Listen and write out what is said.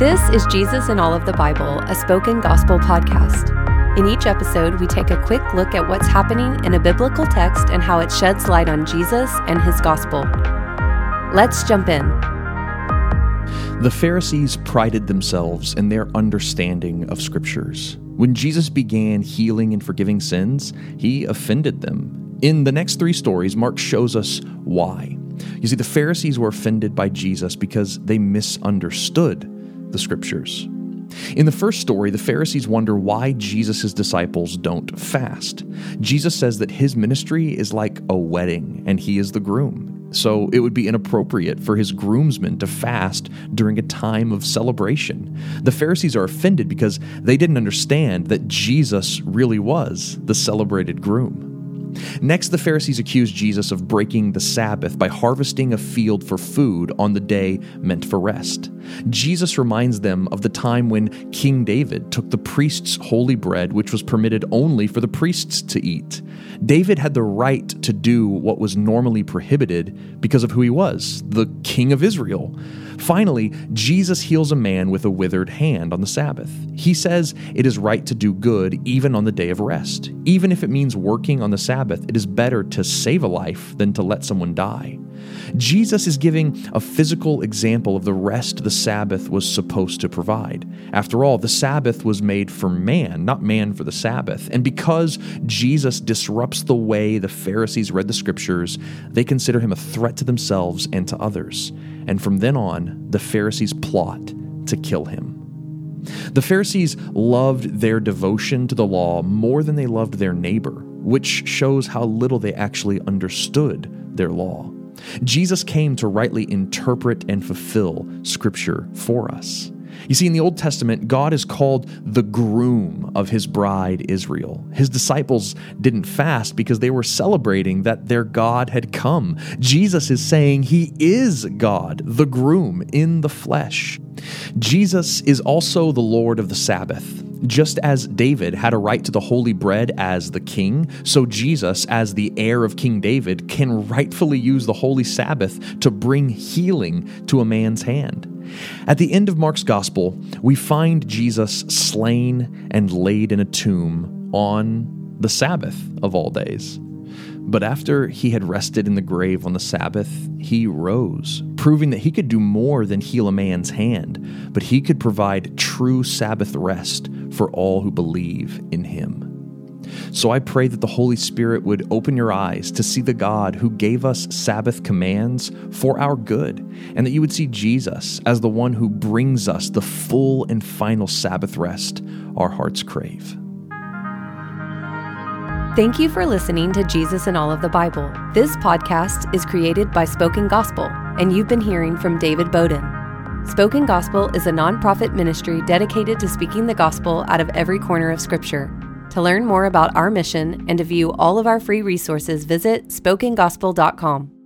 This is Jesus in All of the Bible, a Spoken Gospel podcast. In each episode, we take a quick look at what's happening in a biblical text and how it sheds light on Jesus and his gospel. Let's jump in. The Pharisees prided themselves in their understanding of scriptures. When Jesus began healing and forgiving sins, he offended them. In the next three stories, Mark shows us why. You see, the Pharisees were offended by Jesus because they misunderstood the scriptures. In the first story, the Pharisees wonder why Jesus' disciples don't fast. Jesus says that his ministry is like a wedding, and he is the groom. So it would be inappropriate for his groomsmen to fast during a time of celebration. The Pharisees are offended because they didn't understand that Jesus really was the celebrated groom. Next, the Pharisees accuse Jesus of breaking the Sabbath by harvesting a field for food on the day meant for rest. Jesus reminds them of the time when King David took the priest's holy bread, which was permitted only for the priests to eat. David had the right to do what was normally prohibited because of who he was, the king of Israel. Finally, Jesus heals a man with a withered hand on the Sabbath. He says it is right to do good even on the day of rest. Even if it means working on the Sabbath, it is better to save a life than to let someone die. Jesus is giving a physical example of the rest the Sabbath was supposed to provide. After all, the Sabbath was made for man, not man for the Sabbath. And because Jesus disrupts the way the Pharisees read the scriptures, they consider him a threat to themselves and to others. And from then on, the Pharisees plot to kill him. The Pharisees loved their devotion to the law more than they loved their neighbor, which shows how little they actually understood their law. Jesus came to rightly interpret and fulfill Scripture for us. You see, in the Old Testament, God is called the groom of his bride, Israel. His disciples didn't fast because they were celebrating that their God had come. Jesus is saying he is God, the groom in the flesh. Jesus is also the Lord of the Sabbath. Just as David had a right to the holy bread as the king, so Jesus, as the heir of King David, can rightfully use the holy Sabbath to bring healing to a man's hand. At the end of Mark's gospel, we find Jesus slain and laid in a tomb on the Sabbath of all days. But after he had rested in the grave on the Sabbath, he rose, proving that he could do more than heal a man's hand, but he could provide true Sabbath rest for all who believe in him. So I pray that the Holy Spirit would open your eyes to see the God who gave us Sabbath commands for our good, and that you would see Jesus as the one who brings us the full and final Sabbath rest our hearts crave. Thank you for listening to Jesus in All of the Bible. This podcast is created by Spoken Gospel, and you've been hearing from David Bowden. Spoken Gospel is a nonprofit ministry dedicated to speaking the gospel out of every corner of Scripture. To learn more about our mission and to view all of our free resources, visit SpokenGospel.com.